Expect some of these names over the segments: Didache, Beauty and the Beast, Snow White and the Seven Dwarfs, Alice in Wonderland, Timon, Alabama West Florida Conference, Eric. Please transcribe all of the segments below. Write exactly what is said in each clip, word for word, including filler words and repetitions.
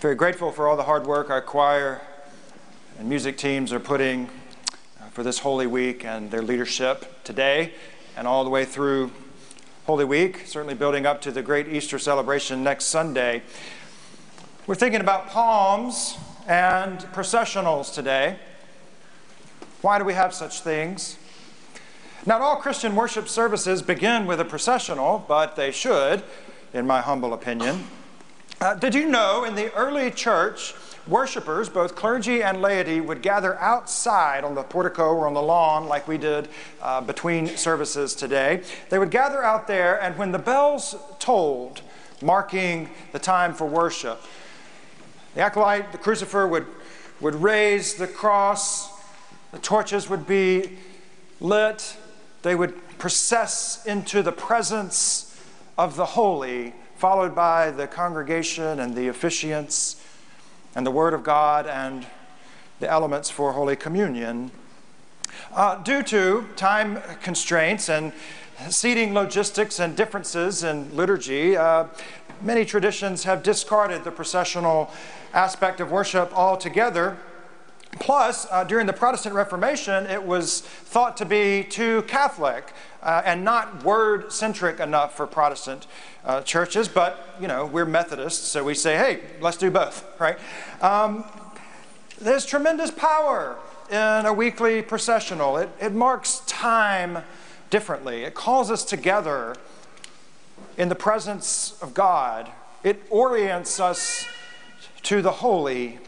Very grateful for all the hard work our choir and music teams are putting for this Holy Week and their leadership today and all the way through Holy Week, certainly building up to the great Easter celebration next Sunday. We're thinking about palms and processionals today. Why do we have such things? Not all Christian worship services begin with a processional, but they should, in my humble opinion. Uh, did you know in the early church, worshipers, both clergy and laity, would gather outside on the portico or on the lawn like we did uh, between services today? They would gather out there, and when the bells tolled, marking the time for worship, the acolyte, the crucifer, would, would raise the cross, the torches would be lit, they would process into the presence of the holy, followed by the congregation and the officiants and the Word of God and the elements for Holy Communion. Uh, due to time constraints and seating logistics and differences in liturgy, uh, many traditions have discarded the processional aspect of worship altogether. Plus, uh, during the Protestant Reformation, it was thought to be too Catholic uh, and not word-centric enough for Protestant uh, churches. But, you know, we're Methodists, so we say, hey, let's do both, right? Um, there's tremendous power in a weekly processional. It, it marks time differently. It calls us together in the presence of God. It orients us to the holy.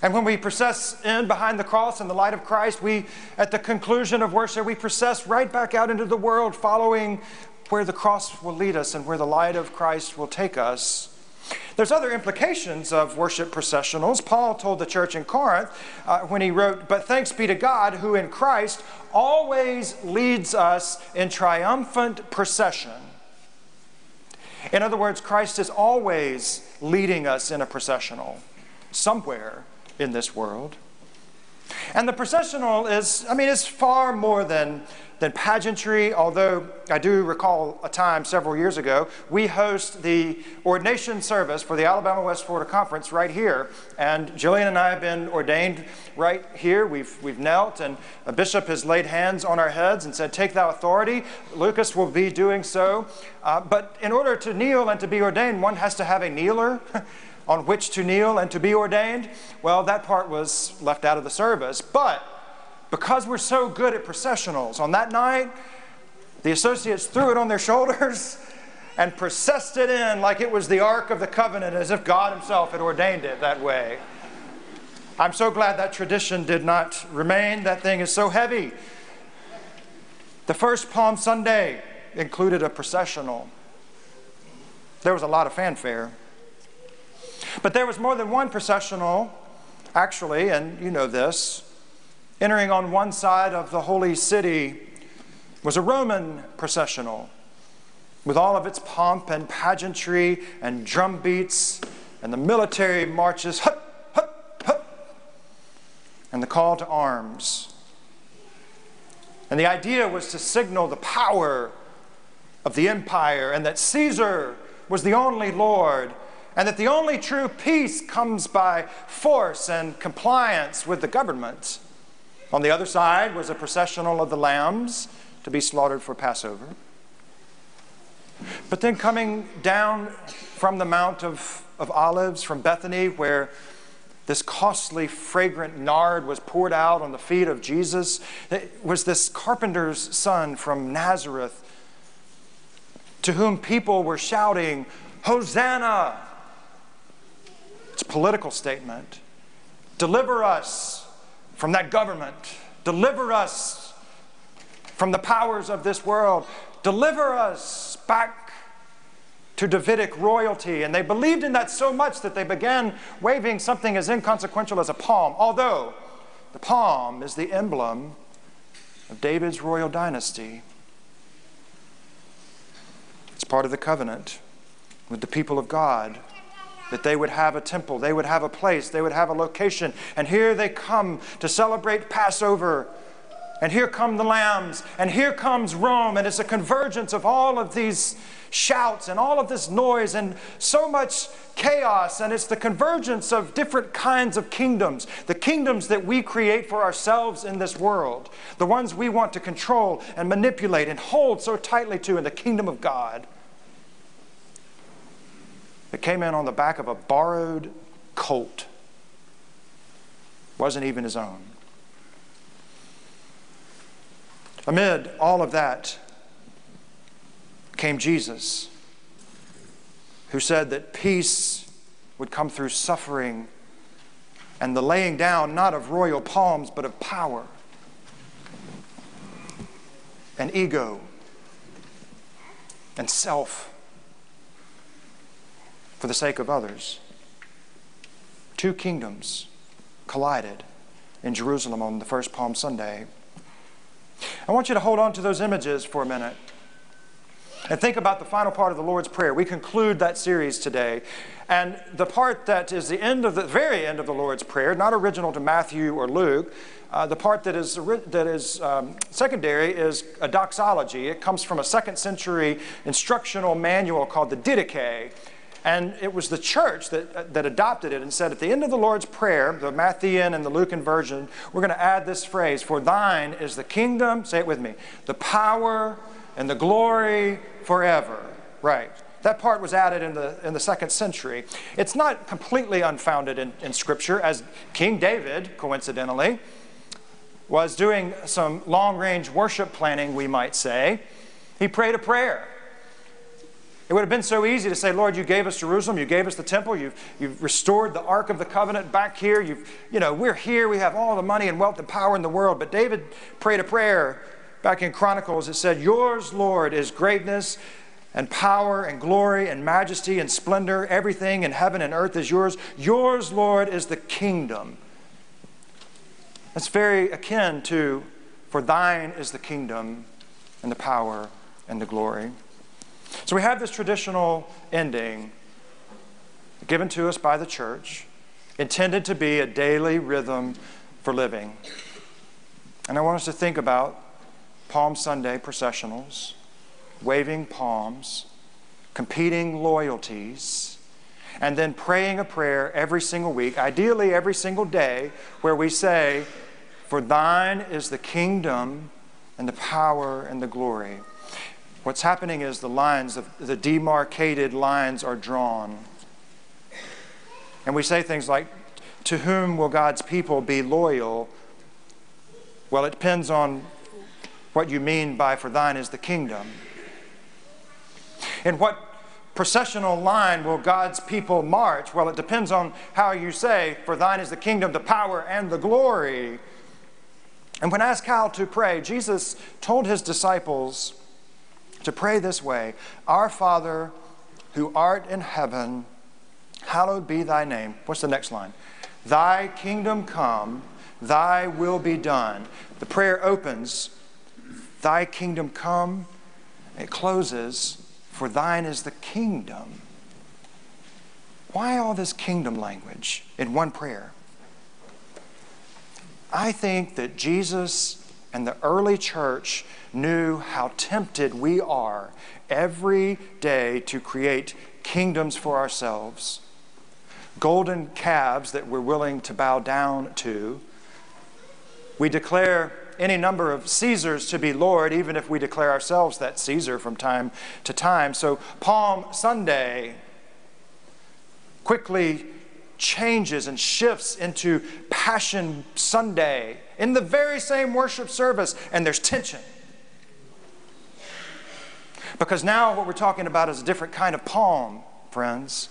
And when we process in behind the cross in the light of Christ, we, at the conclusion of worship, we process right back out into the world, following where the cross will lead us and where the light of Christ will take us. There's other implications of worship processionals. Paul told the church in Corinth uh, when he wrote, "But thanks be to God, who in Christ always leads us in triumphant procession." In other words, Christ is always leading us in a processional somewhere in this world. And the processional is, I mean, it's far more than, than pageantry, although I do recall a time several years ago, we host the ordination service for the Alabama West Florida Conference right here, and Jillian and I have been ordained right here. We've, we've knelt, and a bishop has laid hands on our heads and said, "Take thou authority." Lucas will be doing so. Uh, but in order to kneel and to be ordained, one has to have a kneeler on which to kneel and to be ordained. Well, that part was left out of the service. But because we're so good at processionals, on that night, the associates threw it on their shoulders and processed it in like it was the Ark of the Covenant, as if God himself had ordained it that way. I'm so glad that tradition did not remain. That thing is so heavy. The first Palm Sunday included a processional. There was a lot of fanfare. But there was more than one processional, actually, and you know this. Entering on one side of the holy city was a Roman processional with all of its pomp and pageantry and drum beats and the military marches, hut, hut, hut, and the call to arms. And the idea was to signal the power of the empire and that Caesar was the only Lord, and that the only true peace comes by force and compliance with the government. On the other side was a processional of the lambs to be slaughtered for Passover. But then coming down from the Mount of, of Olives, from Bethany, where this costly, fragrant nard was poured out on the feet of Jesus, it was this carpenter's son from Nazareth to whom people were shouting, "Hosanna!" It's a political statement. Deliver us from that government. Deliver us from the powers of this world. Deliver us back to Davidic royalty. And they believed in that so much that they began waving something as inconsequential as a palm, although the palm is the emblem of David's royal dynasty. It's part of the covenant with the people of God, that they would have a temple, they would have a place, they would have a location. And here they come to celebrate Passover and here come the lambs, and here comes Rome, and it's a convergence of all of these shouts and all of this noise and so much chaos, and it's the convergence of different kinds of kingdoms, the kingdoms that we create for ourselves in this world, the ones we want to control and manipulate and hold so tightly to in the kingdom of God. It came in on the back of a borrowed colt. Wasn't even his own. Amid all of that came Jesus, who said that peace would come through suffering and the laying down not of royal palms but of power and ego and self for the sake of others. Two kingdoms collided in Jerusalem on the first Palm Sunday. I want you to hold on to those images for a minute and think about the final part of the Lord's Prayer. We conclude that series today. And the part that is the end of the very end of the Lord's Prayer, not original to Matthew or Luke, uh, the part that is, that is um, secondary is a doxology. It comes from a second century instructional manual called the Didache. And it was the church that, that adopted it and said at the end of the Lord's Prayer, the Matthean and the Lucan version, we're going to add this phrase, for thine is the kingdom, say it with me, the power and the glory forever. Right. That part was added in the, in the second century. It's not completely unfounded in, in Scripture, as King David, coincidentally, was doing some long-range worship planning, we might say. He prayed a prayer. It would have been so easy to say, Lord, you gave us Jerusalem, you gave us the temple, you've, you've restored the Ark of the Covenant back here, you've, you know, we're here, we have all the money and wealth and power in the world. But David prayed a prayer back in Chronicles. It said, yours, Lord, is greatness and power and glory and majesty and splendor. Everything in heaven and earth is yours. Yours, Lord, is the kingdom. That's very akin to, for thine is the kingdom and the power and the glory. So we have this traditional ending given to us by the church, intended to be a daily rhythm for living. And I want us to think about Palm Sunday processionals, waving palms, competing loyalties, and then praying a prayer every single week, ideally every single day, where we say, for thine is the kingdom and the power and the glory. What's happening is the lines, the, the demarcated lines are drawn. And we say things like, to whom will God's people be loyal? Well, it depends on what you mean by for thine is the kingdom. And what processional line will God's people march? Well, it depends on how you say, for thine is the kingdom, the power, and the glory. And when asked how to pray, Jesus told his disciples to pray this way, Our Father, who art in heaven, hallowed be thy name. What's the next line? Thy kingdom come, thy will be done. The prayer opens, thy kingdom come. It closes, for thine is the kingdom. Why all this kingdom language in one prayer? I think that Jesus and the early church knew how tempted we are every day to create kingdoms for ourselves, golden calves that we're willing to bow down to. We declare any number of Caesars to be Lord, even if we declare ourselves that Caesar from time to time. So Palm Sunday quickly changes and shifts into Passion Sunday in the very same worship service, and there's tension. Because now what we're talking about is a different kind of palm, friends.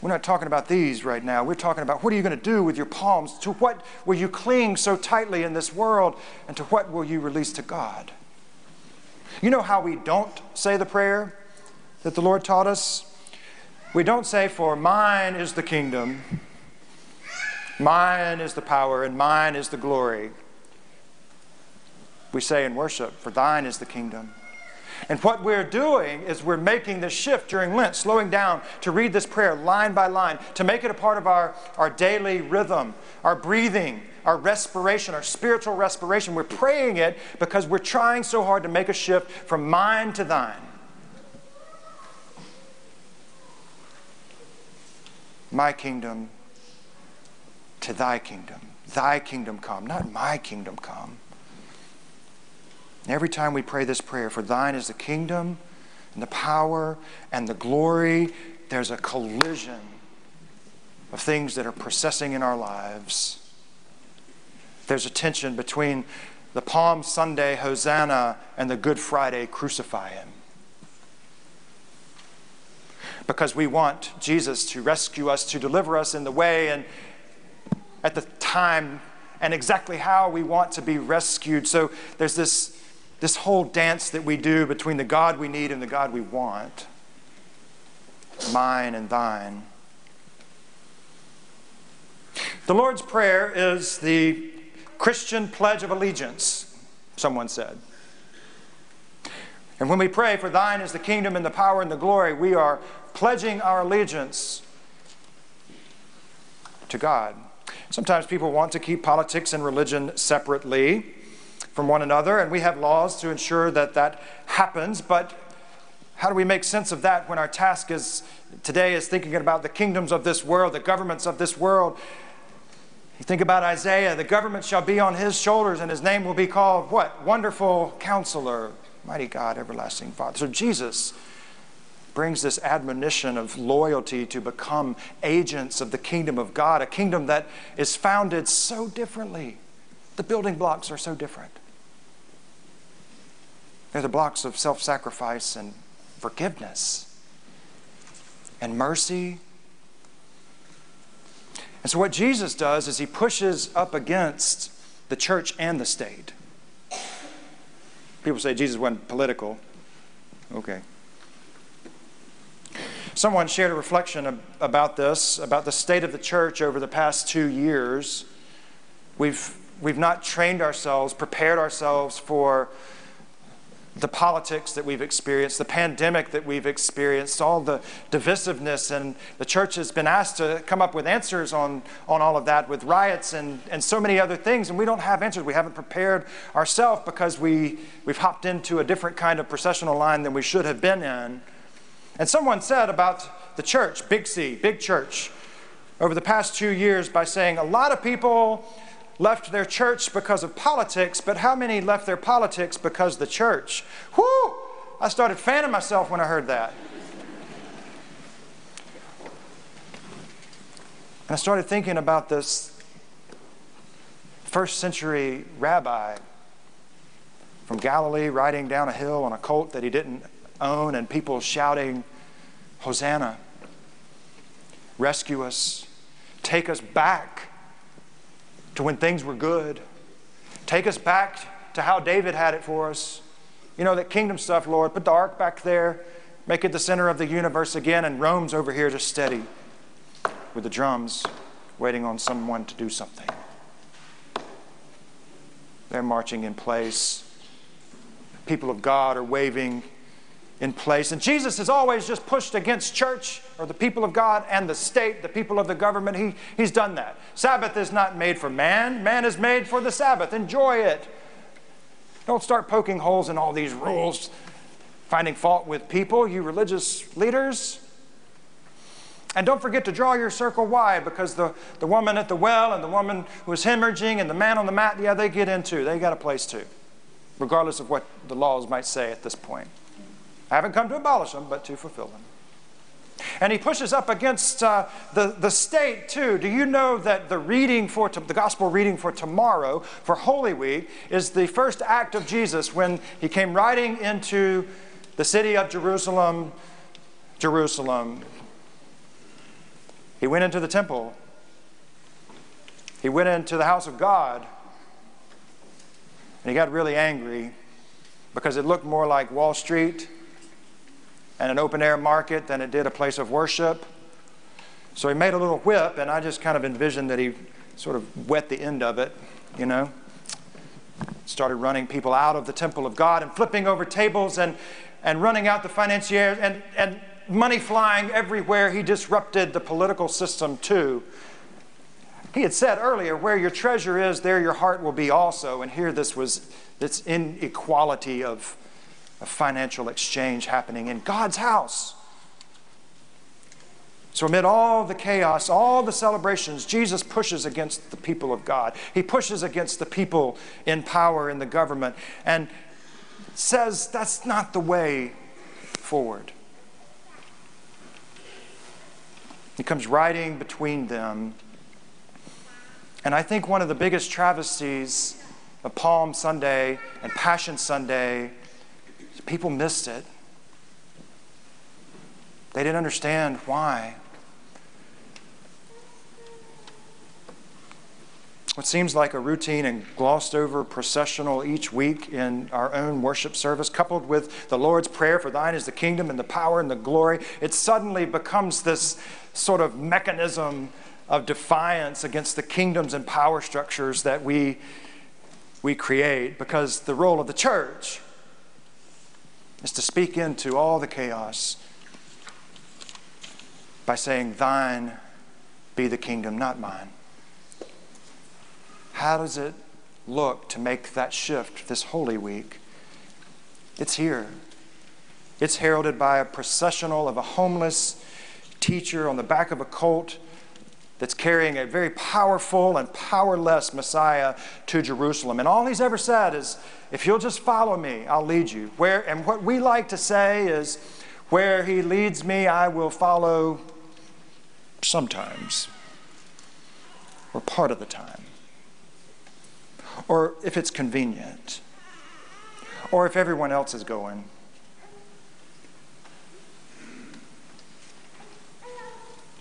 We're not talking about these right now. We're talking about what are you going to do with your palms? To what will you cling so tightly in this world? And to what will you release to God? You know how we don't say the prayer that the Lord taught us? We don't say, for mine is the kingdom, mine is the power, and mine is the glory. We say in worship, for thine is the kingdom, And what we're doing is we're making this shift during Lent, slowing down to read this prayer line by line, to make it a part of our, our daily rhythm, our breathing, our respiration, our spiritual respiration. We're praying it because we're trying so hard to make a shift from mine to thine. My kingdom to thy kingdom. Thy kingdom come, not my kingdom come. Every time we pray this prayer, for thine is the kingdom and the power and the glory, there's a collision of things that are processing in our lives. There's a tension between the Palm Sunday Hosanna and the Good Friday Crucify Him. Because we want Jesus to rescue us, to deliver us in the way and at the time and exactly how we want to be rescued. So there's this, this whole dance that we do between the God we need and the God we want. Mine and thine. The Lord's Prayer is the Christian Pledge of Allegiance, someone said. And when we pray, for thine is the kingdom and the power and the glory, we are pledging our allegiance to God. Sometimes people want to keep politics and religion separately from one another, and we have laws to ensure that that happens, but how do we make sense of that when our task is today is thinking about the kingdoms of this world, the governments of this world? You think about Isaiah, the government shall be on his shoulders, and his name will be called, what? Wonderful Counselor, Mighty God, Everlasting Father. So Jesus brings this admonition of loyalty to become agents of the kingdom of God, a kingdom that is founded so differently. The building blocks are so different. They're the blocks of self-sacrifice and forgiveness and mercy. And so what Jesus does is he pushes up against the church and the state. People say Jesus wasn't political. Okay. Someone shared a reflection about this, about the state of the church over the past two years. We've, we've not trained ourselves, prepared ourselves for the politics that we've experienced, the pandemic that we've experienced, all the divisiveness, and the church has been asked to come up with answers on, on all of that with riots and, and so many other things, and we don't have answers. We haven't prepared ourselves because we, we've hopped into a different kind of processional line than we should have been in. And someone said about the church, big C, big church, over the past two years by saying a lot of people left their church because of politics, but how many left their politics because of the church? Whoo! I started fanning myself when I heard that. And I started thinking about this first century rabbi from Galilee riding down a hill on a colt that he didn't own and people shouting, Hosanna, rescue us, take us back to when things were good. Take us back to how David had it for us. You know, that kingdom stuff, Lord. Put the ark back there. Make it the center of the universe again. And Rome's over here just steady with the drums waiting on someone to do something. They're marching in place. People of God are waving in place. And Jesus has always just pushed against church or the people of God and the state, the people of the government. He, he's done that. Sabbath is not made for man. Man is made for the Sabbath. Enjoy it. Don't start poking holes in all these rules, finding fault with people, you religious leaders. And don't forget to draw your circle wide, because the, the woman at the well and the woman who is hemorrhaging and the man on the mat, yeah, they get in too. They got a place too, regardless of what the laws might say at this point. I haven't come to abolish them, but to fulfill them. And he pushes up against uh, the, the state, too. Do you know that the reading for to, the gospel reading for tomorrow, for Holy Week, is the first act of Jesus when he came riding into the city of Jerusalem, Jerusalem. He went into the temple. He went into the house of God. And he got really angry because it looked more like Wall Street and an open-air market than it did a place of worship. So he made a little whip, and I just kind of envisioned that he sort of wet the end of it, you know. Started running people out of the temple of God and flipping over tables and and running out the financiers and, and money flying everywhere. He disrupted the political system too. He had said earlier, where your treasure is, there your heart will be also. And here this was this inequality of, of financial exchange happening in God's house. So amid all the chaos, all the celebrations, Jesus pushes against the people of God. He pushes against the people in power in the government and says that's not the way forward. He comes riding between them. And I think one of the biggest travesties of Palm Sunday and Passion Sunday is people missed it. They didn't understand why. What seems like a routine and glossed over processional each week in our own worship service, coupled with the Lord's Prayer, for thine is the kingdom and the power and the glory, it suddenly becomes this sort of mechanism of defiance against the kingdoms and power structures that we, we create, because the role of the church is to speak into all the chaos by saying, thine be the kingdom, not mine. How does it look to make that shift this Holy Week? It's here. It's heralded by a processional of a homeless teacher on the back of a colt that's carrying a very powerful and powerless Messiah to Jerusalem. And all he's ever said is, if you'll just follow me, I'll lead you. Where, and what we like to say is, where he leads me, I will follow sometimes, or part of the time, or if it's convenient, or if everyone else is going.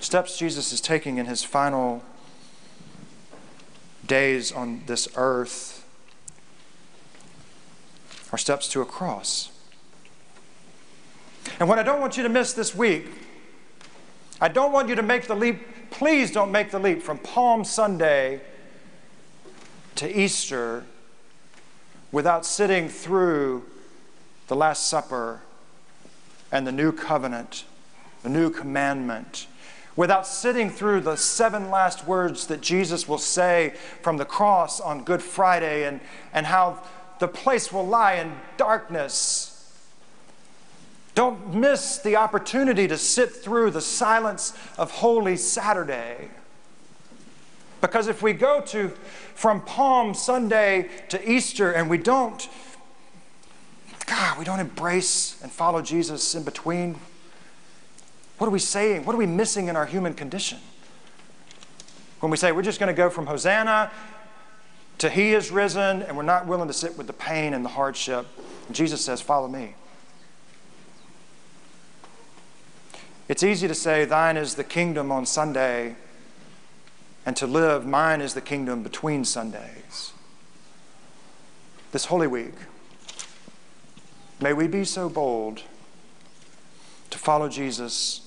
Steps Jesus is taking in his final days on this earth are steps to a cross. And what I don't want you to miss this week, I don't want you to make the leap, please don't make the leap from Palm Sunday to Easter without sitting through the Last Supper and the New Covenant, the New Commandment, without sitting through the seven last words that Jesus will say from the cross on Good Friday, and, and how the place will lie in darkness. Don't miss the opportunity to sit through the silence of Holy Saturday. Because if we go to from Palm Sunday to Easter and we don't, God, we don't embrace and follow Jesus in between, what are we saying? What are we missing in our human condition? When we say we're just going to go from Hosanna to He is risen, and we're not willing to sit with the pain and the hardship, Jesus says, follow me. It's easy to say, thine is the kingdom on Sunday, and to live, mine is the kingdom between Sundays. This Holy Week, may we be so bold to follow Jesus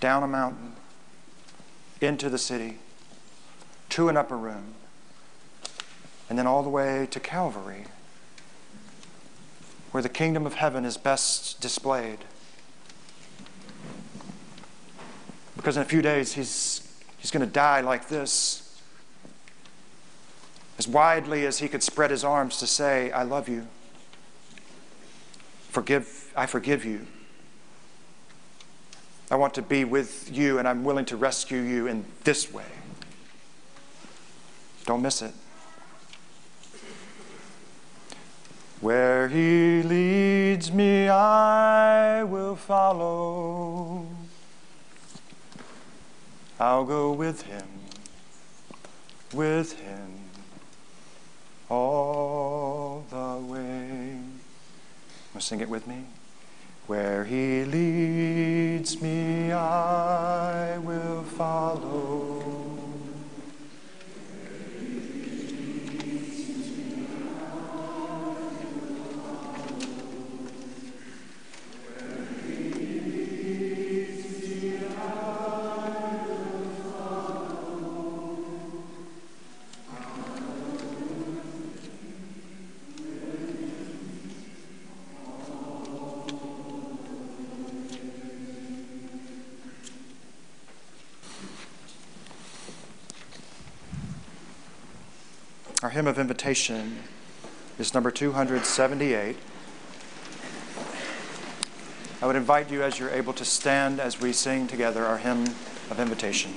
down a mountain, into the city, to an upper room, and then all the way to Calvary, where the kingdom of heaven is best displayed. Because in a few days, he's, he's going to die like this. As widely as he could spread his arms to say, I love you. Forgive, I forgive you. I want to be with you, and I'm willing to rescue you in this way. Don't miss it. Where he leads me, I will follow. I'll go with him, with him, all the way. Wanna sing it with me? Where he leads me, I will follow. Where he leads me, I will follow. Where he leads me, I will follow. I'll go with him, with him, Our hymn of invitation is number two hundred seventy-eight. I would invite you, as you're able, to stand as we sing together our hymn of invitation.